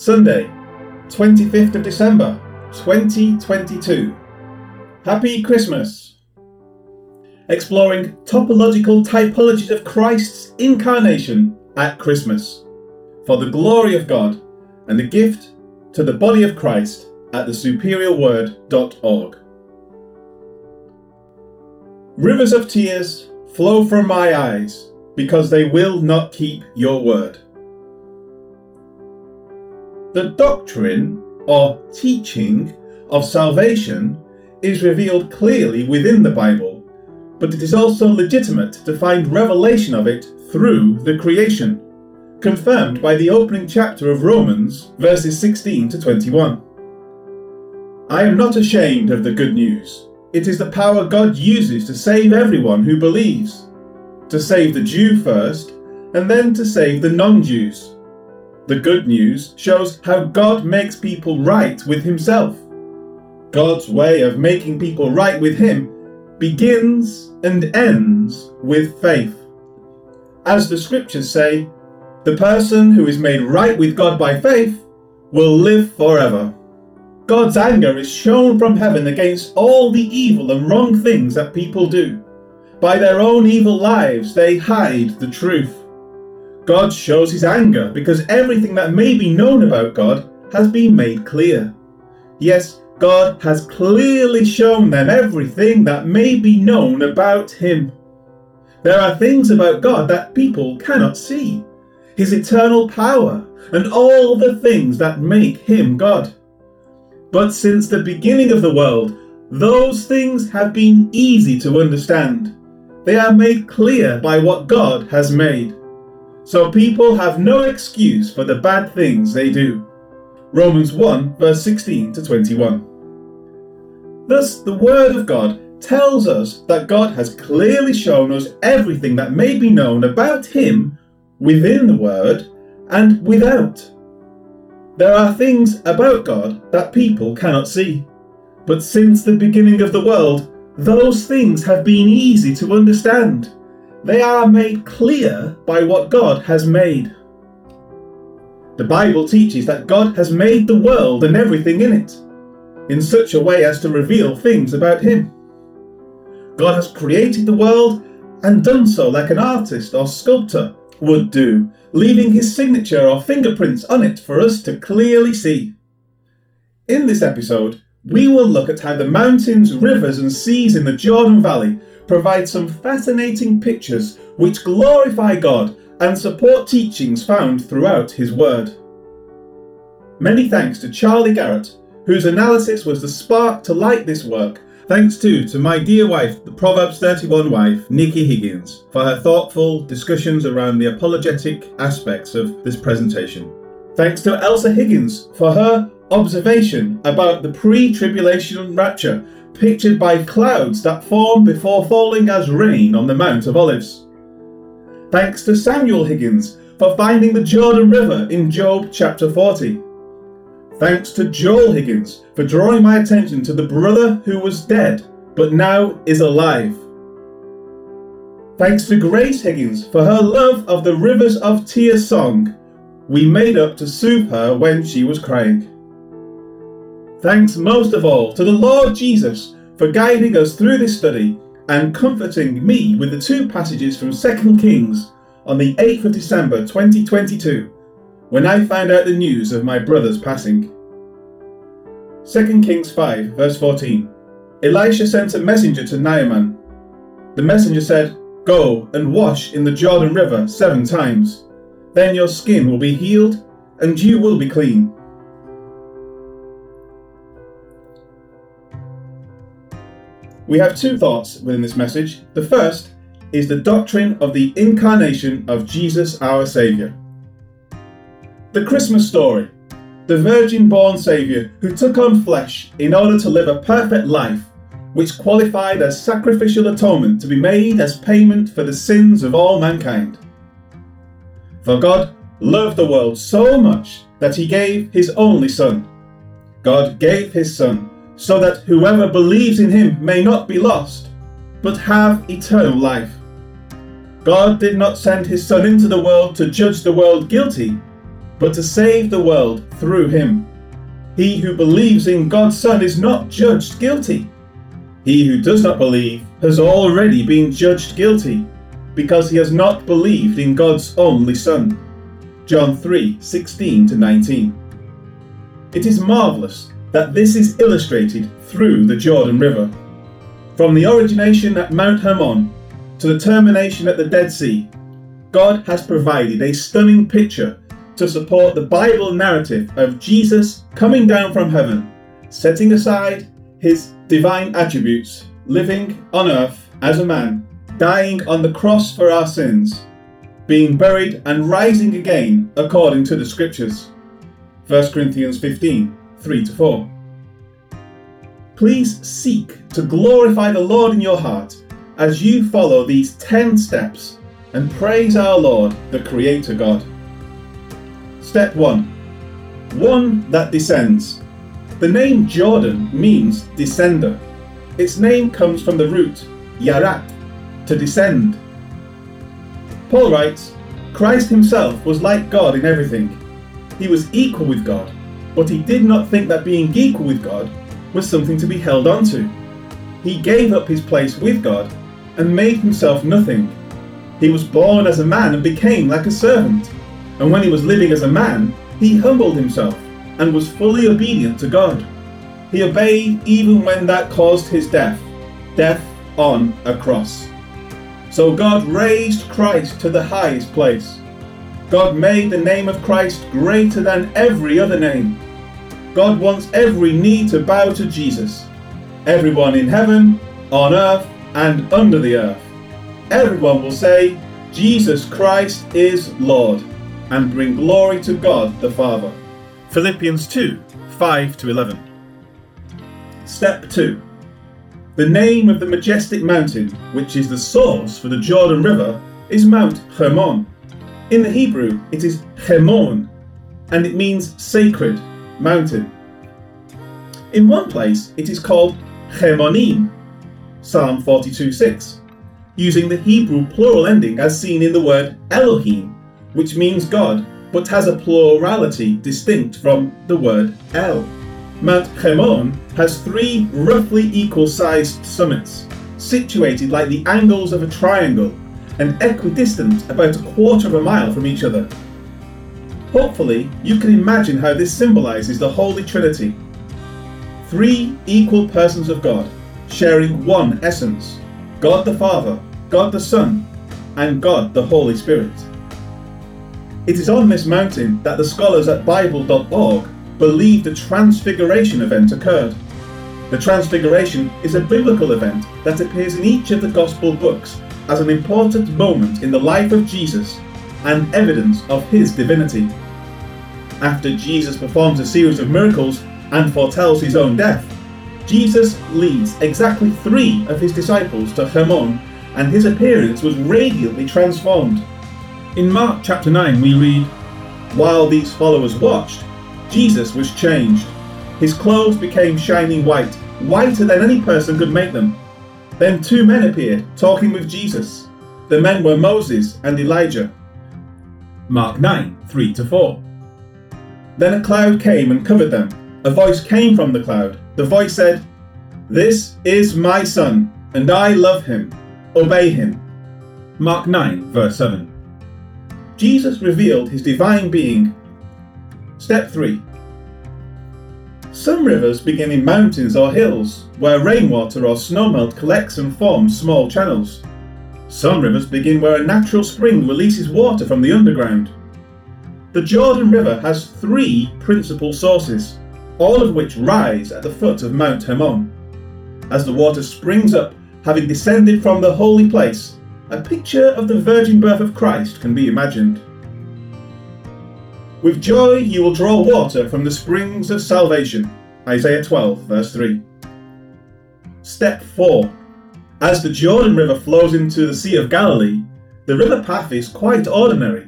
Sunday, 25th of December, 2022. Happy Christmas! Exploring topological typologies of Christ's incarnation at Christmas, for the glory of God and the gift to the body of Christ at the superiorword.org. Rivers of tears flow from my eyes, because they will not keep your word. The doctrine or teaching of salvation is revealed clearly within the Bible, but it is also legitimate to find revelation of it through the creation, confirmed by the opening chapter of Romans, verses 16 to 21. I am not ashamed of the good news. It is the power God uses to save everyone who believes, to save the Jew first, and then to save the non-Jews. The good news shows how God makes people right with himself. God's way of making people right with him begins and ends with faith. As the scriptures say, the person who is made right with God by faith will live forever. God's anger is shown from heaven against all the evil and wrong things that people do. By their own evil lives, they hide the truth. God shows his anger because everything that may be known about God has been made clear. Yes, God has clearly shown them everything that may be known about him. There are things about God that people cannot see. His eternal power and all the things that make him God. But since the beginning of the world, those things have been easy to understand. They are made clear by what God has made. So people have no excuse for the bad things they do. Romans 1, verse 16 to 21. Thus, the Word of God tells us that God has clearly shown us everything that may be known about him within the Word and without. There are things about God that people cannot see. But since the beginning of the world, those things have been easy to understand. They are made clear by what God has made. The Bible teaches that God has made the world and everything in it, in such a way as to reveal things about him. God has created the world and done so like an artist or sculptor would do, leaving his signature or fingerprints on it for us to clearly see. In this episode, we will look at how the mountains, rivers and seas in the Jordan Valley provide some fascinating pictures which glorify God and support teachings found throughout his word. Many thanks to Charlie Garrett, whose analysis was the spark to light this work. Thanks too to my dear wife, the Proverbs 31 wife, Nikki Higgins, for her thoughtful discussions around the apologetic aspects of this presentation. Thanks to Elsa Higgins for her observation about the pre-tribulation rapture, pictured by clouds that form before falling as rain on the Mount of Olives. Thanks to Samuel Higgins for finding the Jordan River in Job chapter 40. Thanks to Joel Higgins for drawing my attention to the brother who was dead but now is alive. Thanks to Grace Higgins for her love of the Rivers of Tears song we made up to soothe her when she was crying. Thanks most of all to the Lord Jesus for guiding us through this study and comforting me with the two passages from 2 Kings on the 8th of December 2022, when I found out the news of my brother's passing. 2 Kings 5, verse 14. Elisha sent a messenger to Naaman. The messenger said, "Go and wash in the Jordan River 7 times. Then your skin will be healed and you will be clean." We have two thoughts within this message. The first is the doctrine of the incarnation of Jesus our Saviour. The Christmas story, the virgin-born Saviour who took on flesh in order to live a perfect life, which qualified as sacrificial atonement to be made as payment for the sins of all mankind. For God loved the world so much that he gave his only Son. God gave his Son so that whoever believes in him may not be lost, but have eternal life. God did not send his Son into the world to judge the world guilty, but to save the world through him. He who believes in God's Son is not judged guilty. He who does not believe has already been judged guilty, because he has not believed in God's only Son. John 3:16-19. It is marvellous that this is illustrated through the Jordan River. From the origination at Mount Hermon to the termination at the Dead Sea, God has provided a stunning picture to support the Bible narrative of Jesus coming down from heaven, setting aside his divine attributes, living on earth as a man, dying on the cross for our sins, being buried and rising again according to the Scriptures. 1 Corinthians 15:3-4. Please seek to glorify the Lord in your heart as you follow these 10 steps and praise our Lord, the Creator God. Step 1. One that descends. The name Jordan means descender. Its name comes from the root yarat, to descend. Paul writes, "Christ himself was like God in everything. He was equal with God, but he did not think that being equal with God was something to be held on to. He gave up his place with God and made himself nothing. He was born as a man and became like a servant. And when he was living as a man, he humbled himself and was fully obedient to God. He obeyed even when that caused his death on a cross. So God raised Christ to the highest place. God made the name of Christ greater than every other name. God wants every knee to bow to Jesus. Everyone in heaven, on earth, and under the earth. Everyone will say, 'Jesus Christ is Lord,' and bring glory to God the Father." Philippians 2:5-11. Step 2. The name of the majestic mountain, which is the source for the Jordan River, is Mount Hermon. In the Hebrew, it is Chemon, and it means sacred mountain. In one place, it is called Chemonim, Psalm 42:6, using the Hebrew plural ending as seen in the word Elohim, which means God, but has a plurality distinct from the word El. Mount Hermon has 3 roughly equal-sized summits, situated like the angles of a triangle, and equidistant about a quarter of a mile from each other. Hopefully, you can imagine how this symbolises the Holy Trinity. 3 equal persons of God, sharing one essence: God the Father, God the Son, and God the Holy Spirit. It is on this mountain that the scholars at Bible.org believe the Transfiguration event occurred. The Transfiguration is a biblical event that appears in each of the Gospel books as an important moment in the life of Jesus and evidence of his divinity. After Jesus performs a series of miracles and foretells his own death, Jesus leads exactly 3 of his disciples to Hermon, and his appearance was radiantly transformed. In Mark chapter 9 we read, "While these followers watched, Jesus was changed. His clothes became shining white, whiter than any person could make them. Then 2 men appeared, talking with Jesus. The men were Moses and Elijah." Mark 9:3-4. "Then a cloud came and covered them. A voice came from the cloud. The voice said, 'This is my Son, and I love him. Obey him.'" Mark 9:7. Jesus revealed his divine being. Step 3. Some rivers begin in mountains or hills, where rainwater or snowmelt collects and forms small channels. Some rivers begin where a natural spring releases water from the underground. The Jordan River has 3 principal sources, all of which rise at the foot of Mount Hermon. As the water springs up, having descended from the holy place, a picture of the virgin birth of Christ can be imagined. "With joy you will draw water from the springs of salvation." Isaiah 12:3. Step 4. As the Jordan River flows into the Sea of Galilee, the river path is quite ordinary,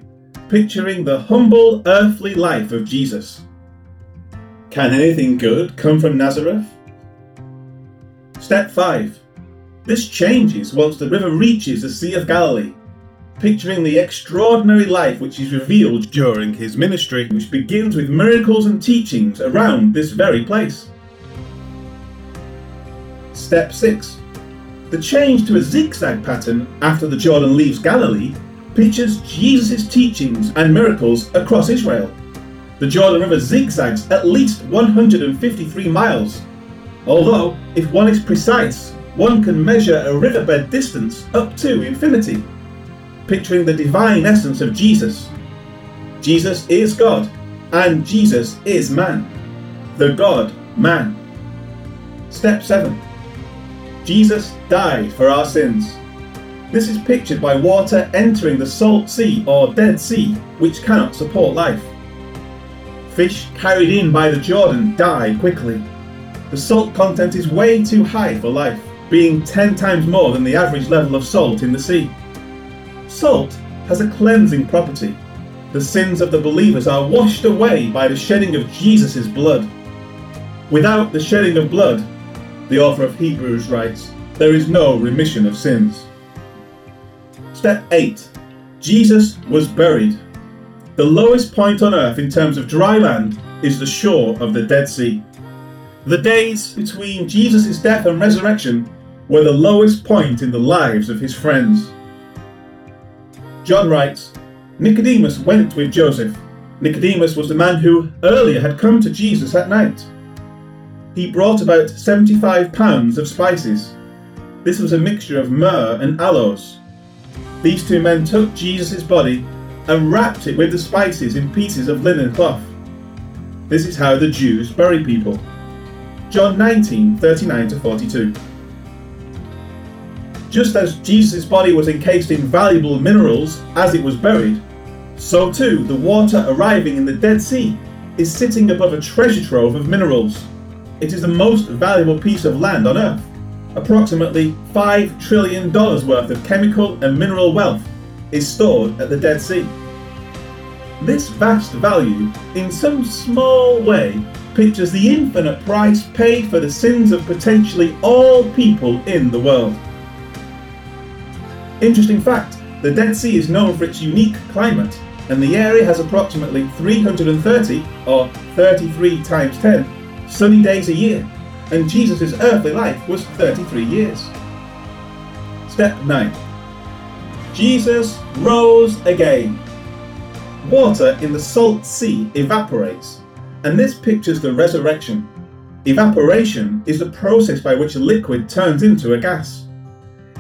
picturing the humble earthly life of Jesus. Can anything good come from Nazareth? Step 5. This changes once the river reaches the Sea of Galilee. picturing the extraordinary life which is revealed during his ministry, which begins with miracles and teachings around this very place. Step 6. The change to a zigzag pattern after the Jordan leaves Galilee pictures Jesus' teachings and miracles across Israel. The Jordan River zigzags at least 153 miles, although if one is precise, one can measure a riverbed distance up to infinity, picturing the divine essence of Jesus. Jesus is God, and Jesus is man, the God-man. Step 7. Jesus died for our sins. This is pictured by water entering the salt sea or Dead Sea, which cannot support life. Fish carried in by the Jordan die quickly. The salt content is way too high for life, being 10 times more than the average level of salt in the sea. Salt has a cleansing property. The sins of the believers are washed away by the shedding of Jesus' blood. Without the shedding of blood, the author of Hebrews writes, there is no remission of sins. Step 8. Jesus was buried. The lowest point on earth in terms of dry land is the shore of the Dead Sea. The days between Jesus' death and resurrection were the lowest point in the lives of his friends. John writes, Nicodemus went with Joseph. Nicodemus was the man who earlier had come to Jesus at night. He brought about 75 pounds of spices. This was a mixture of myrrh and aloes. These two men took Jesus' body and wrapped it with the spices in pieces of linen cloth. This is how the Jews bury people. John 19:39-42. Just as Jesus' body was encased in valuable minerals as it was buried, so too the water arriving in the Dead Sea is sitting above a treasure trove of minerals. It is the most valuable piece of land on earth, approximately $5 trillion worth of chemical and mineral wealth is stored at the Dead Sea. This vast value, in some small way, pictures the infinite price paid for the sins of potentially all people in the world. Interesting fact, the Dead Sea is known for its unique climate, and the area has approximately 330, or 33 times 10, sunny days a year, and Jesus' earthly life was 33 years. Step 9. Jesus rose again. Water in the salt sea evaporates, and this pictures the resurrection. Evaporation is the process by which a liquid turns into a gas.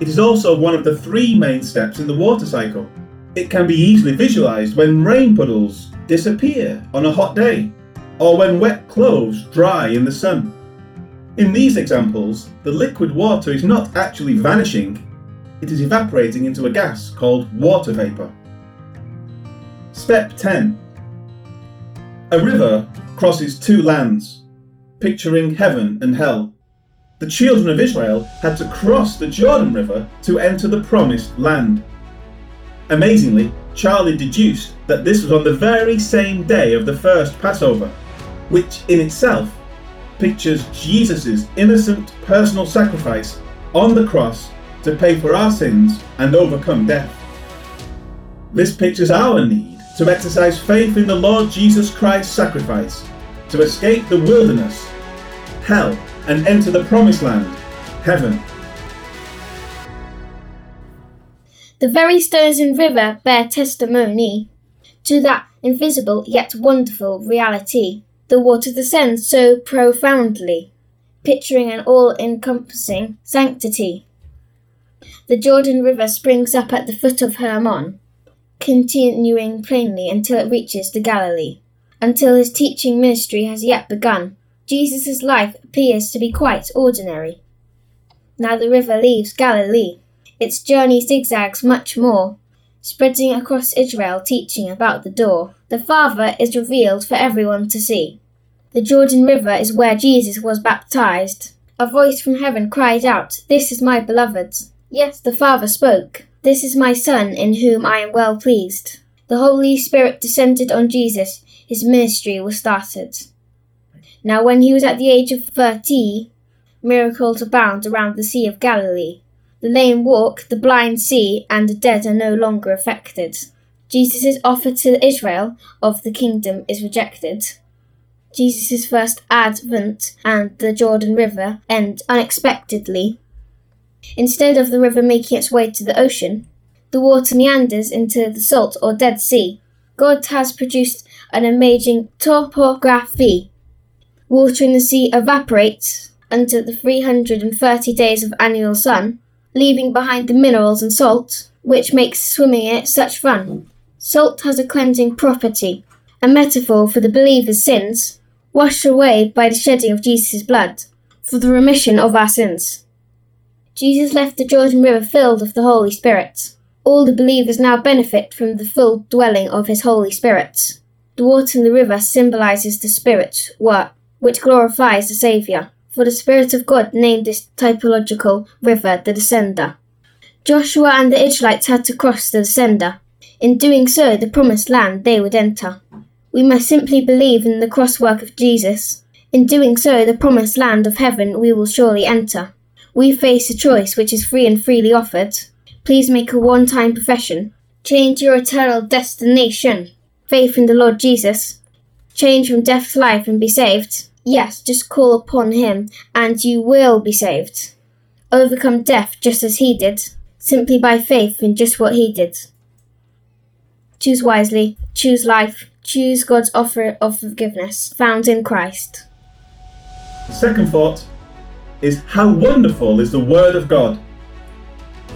It is also one of the three main steps in the water cycle. It can be easily visualized when rain puddles disappear on a hot day, or when wet clothes dry in the sun. In these examples, the liquid water is not actually vanishing, it is evaporating into a gas called water vapor. Step 10. A river crosses two lands, picturing heaven and hell. The children of Israel had to cross the Jordan River to enter the promised land. Amazingly, Charlie deduced that this was on the very same day of the first Passover, which in itself pictures Jesus' innocent personal sacrifice on the cross to pay for our sins and overcome death. This pictures our need to exercise faith in the Lord Jesus Christ's sacrifice to escape the wilderness, hell, and enter the promised land, heaven. The very stones and river bear testimony to that invisible yet wonderful reality. The water descends so profoundly, picturing an all-encompassing sanctity. The Jordan River springs up at the foot of Hermon, continuing plainly until it reaches the Galilee. Until his teaching ministry has yet begun, Jesus' life appears to be quite ordinary. Now the river leaves Galilee. Its journey zigzags much more, spreading across Israel, teaching about the door. The Father is revealed for everyone to see. The Jordan River is where Jesus was baptized. A voice from heaven cried out, "This is my beloved." Yes, the Father spoke, "This is my Son, in whom I am well pleased." The Holy Spirit descended on Jesus. His ministry was started. Now when he was at the age of 30, miracles abound around the Sea of Galilee. The lame walk, the blind see, and the dead are no longer affected. Jesus' offer to Israel of the kingdom is rejected. Jesus' first advent and the Jordan River end unexpectedly. Instead of the river making its way to the ocean, the water meanders into the salt or Dead Sea. God has produced an amazing topography. Water in the sea evaporates under the 330 days of annual sun, leaving behind the minerals and salt, which makes swimming in it such fun. Salt has a cleansing property, a metaphor for the believer's sins, washed away by the shedding of Jesus' blood, for the remission of our sins. Jesus left the Jordan River filled with the Holy Spirit. All the believers now benefit from the full dwelling of his Holy Spirit. The water in the river symbolises the Spirit work, which glorifies the Saviour, for the Spirit of God named this typological river the Descender. Joshua and the Israelites had to cross the Descender. In doing so, the promised land they would enter. We must simply believe in the crosswork of Jesus. In doing so, the promised land of heaven we will surely enter. We face a choice which is free and freely offered. Please make a one-time profession. Change your eternal destination. Faith in the Lord Jesus. Change from death to life and be saved. Yes, just call upon him and you will be saved. Overcome death just as he did, simply by faith in just what he did. Choose wisely. Choose life. Choose God's offer of forgiveness found in Christ. Second thought is how wonderful is the Word of God.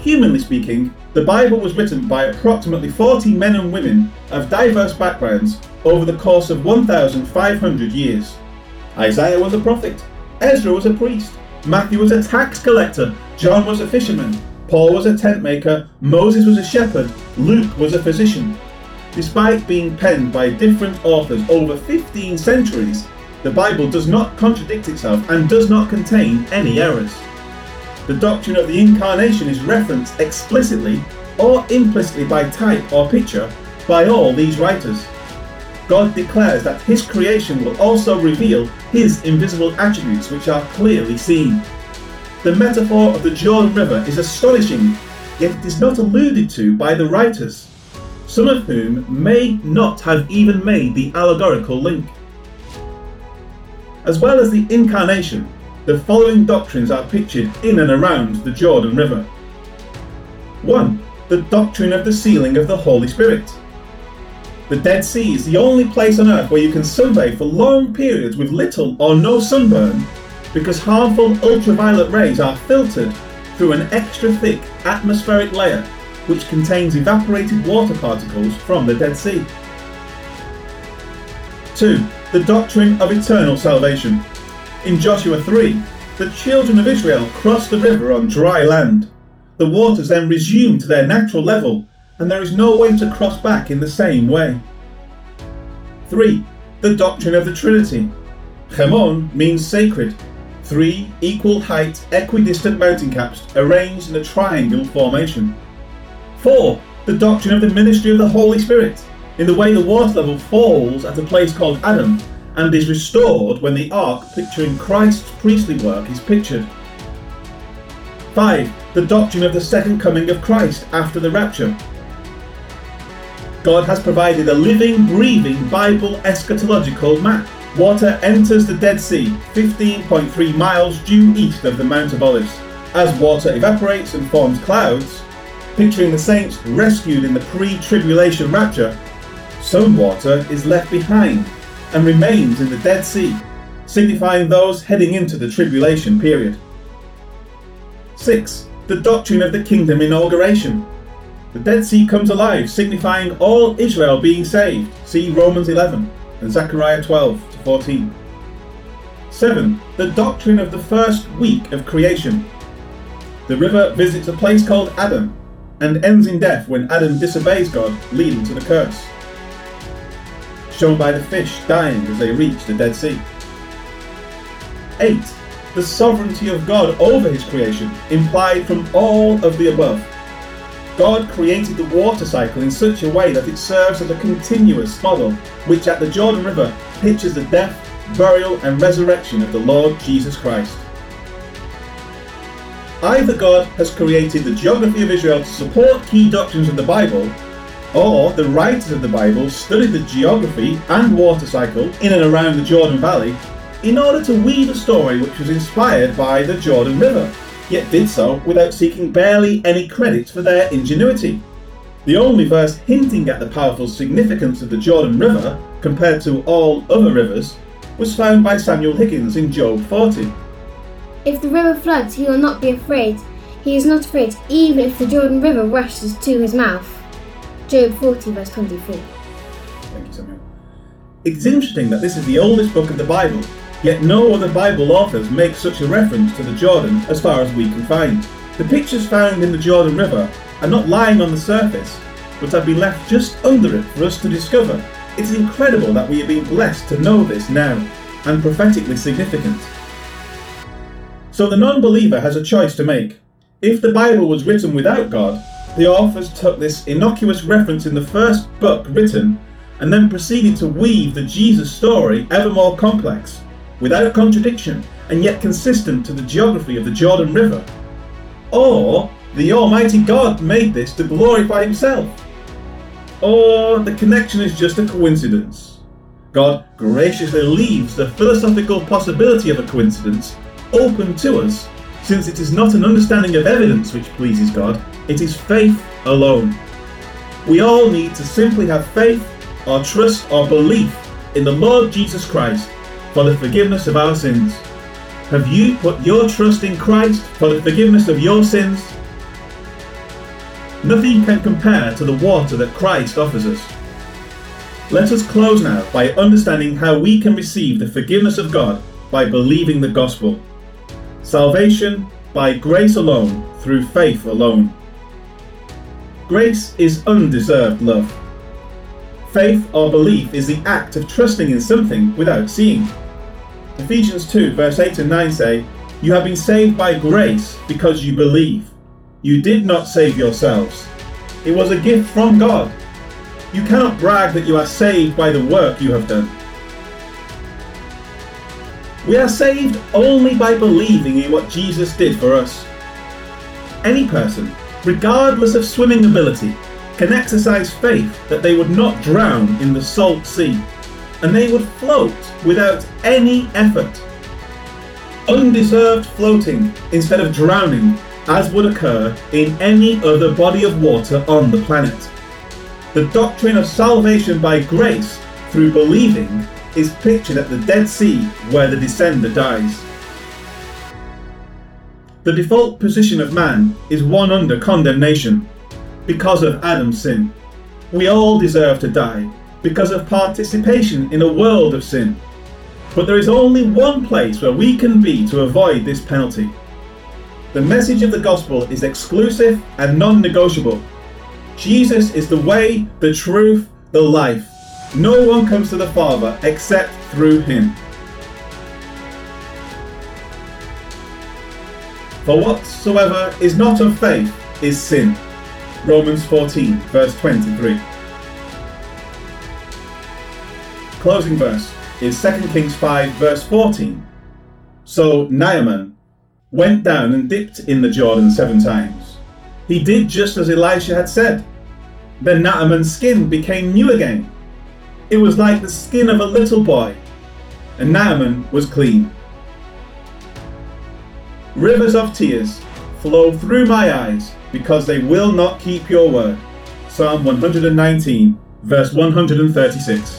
Humanly speaking, the Bible was written by approximately 40 men and women of diverse backgrounds over the course of 1,500 years. Isaiah was a prophet, Ezra was a priest, Matthew was a tax collector, John was a fisherman, Paul was a tent maker, Moses was a shepherd, Luke was a physician. Despite being penned by different authors over 15 centuries, the Bible does not contradict itself and does not contain any errors. The doctrine of the Incarnation is referenced explicitly or implicitly by type or picture by all these writers. God declares that his creation will also reveal his invisible attributes which are clearly seen. The metaphor of the Jordan River is astonishing, yet it is not alluded to by the writers, some of whom may not have even made the allegorical link. As well as the Incarnation, the following doctrines are pictured in and around the Jordan River. 1. The doctrine of the sealing of the Holy Spirit. The Dead Sea is the only place on earth where you can sunbathe for long periods with little or no sunburn because harmful ultraviolet rays are filtered through an extra thick atmospheric layer which contains evaporated water particles from the Dead Sea. 2. The doctrine of eternal salvation. In Joshua 3, the children of Israel crossed the river on dry land. The waters then resumed their natural level, and there is no way to cross back in the same way. 3. The doctrine of the Trinity. Chemon means sacred. 3 equal height, equidistant mountain caps arranged in a triangle formation. 4. The doctrine of the ministry of the Holy Spirit, in the way the water level falls at a place called Adam, and is restored when the ark picturing Christ's priestly work is pictured. 5. The doctrine of the second coming of Christ after the rapture. God has provided a living, breathing Bible eschatological map. Water enters the Dead Sea 15.3 miles due east of the Mount of Olives. As water evaporates and forms clouds, picturing the saints rescued in the pre-tribulation rapture, some water is left behind and remains in the Dead Sea, signifying those heading into the tribulation period. 6. The doctrine of the kingdom inauguration. The Dead Sea comes alive, signifying all Israel being saved. See Romans 11 and Zechariah 12-14. 7. The doctrine of the first week of creation. The river visits a place called Adam and ends in death when Adam disobeys God, leading to the curse, shown by the fish dying as they reach the Dead Sea. 8. The sovereignty of God over his creation, implied from all of the above. God created the water cycle in such a way that it serves as a continuous model, which at the Jordan River pictures the death, burial and resurrection of the Lord Jesus Christ. Either God has created the geography of Israel to support key doctrines of the Bible, or the writers of the Bible studied the geography and water cycle in and around the Jordan Valley in order to weave a story which was inspired by the Jordan River, yet did so without seeking barely any credit for their ingenuity. The only verse hinting at the powerful significance of the Jordan River compared to all other rivers was found by Samuel Higgins in Job 40. If the river floods, he will not be afraid. He is not afraid, even if the Jordan River rushes to his mouth. Job 40, verse 24. Thank you, Samuel. It's interesting that this is the oldest book of the Bible, yet no other Bible authors make such a reference to the Jordan as far as we can find. The pictures found in the Jordan River are not lying on the surface, but have been left just under it for us to discover. It's incredible that we have been blessed to know this now, and prophetically significant. So the non-believer has a choice to make. If the Bible was written without God, the authors took this innocuous reference in the first book written and then proceeded to weave the Jesus story ever more complex, without contradiction and yet consistent to the geography of the Jordan River. Or the Almighty God made this to glorify himself. Or the connection is just a coincidence. God graciously leaves the philosophical possibility of a coincidence open to us, since it is not an understanding of evidence which pleases God, it is faith alone. We all need to simply have faith or trust or belief in the Lord Jesus Christ for the forgiveness of our sins. Have you put your trust in Christ for the forgiveness of your sins? Nothing can compare to the water that Christ offers us. Let us close now by understanding how we can receive the forgiveness of God by believing the gospel. Salvation by grace alone, through faith alone. Grace is undeserved love. Faith or belief is the act of trusting in something without seeing. Ephesians 2 verse 8 and 9 say, "You have been saved by grace because you believe. You did not save yourselves. It was a gift from God. You cannot brag that you are saved by the work you have done." We are saved only by believing in what Jesus did for us. Any person, regardless of swimming ability, can exercise faith that they would not drown in the salt sea, and they would float without any effort. Undeserved floating instead of drowning, as would occur in any other body of water on the planet. The doctrine of salvation by grace through believing is pictured at the Dead Sea, where the descender dies. The default position of man is one under condemnation because of Adam's sin. We all deserve to die because of participation in a world of sin. But there is only one place where we can be to avoid this penalty. The message of the gospel is exclusive and non-negotiable. Jesus is the way, the truth, the life. No one comes to the Father except through him. For whatsoever is not of faith is sin. Romans 14, verse 23. Closing verse is 2 Kings 5, verse 14. So Naaman went down and dipped in the Jordan 7 times. He did just as Elisha had said. Then Naaman's skin became new again. It was like the skin of a little boy, and Naaman was clean. Rivers of tears flow through my eyes because they will not keep your word. Psalm 119, verse 136.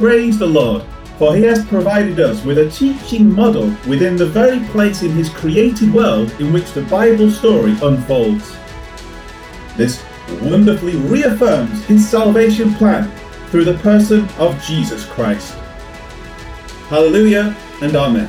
Praise the Lord, for he has provided us with a teaching model within the very place in his created world in which the Bible story unfolds. This wonderfully reaffirms his salvation plan through the person of Jesus Christ. Hallelujah and Amen.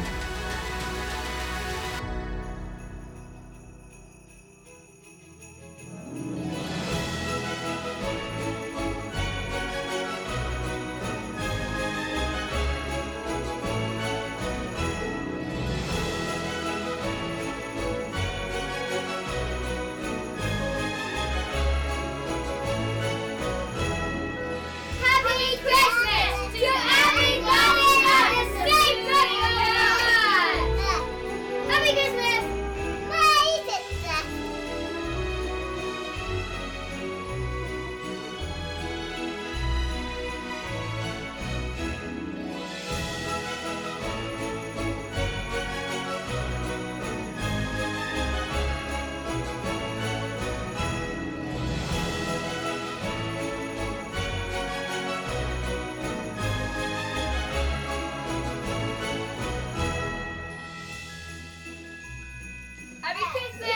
Christmas to everybody on the same Happy Christmas!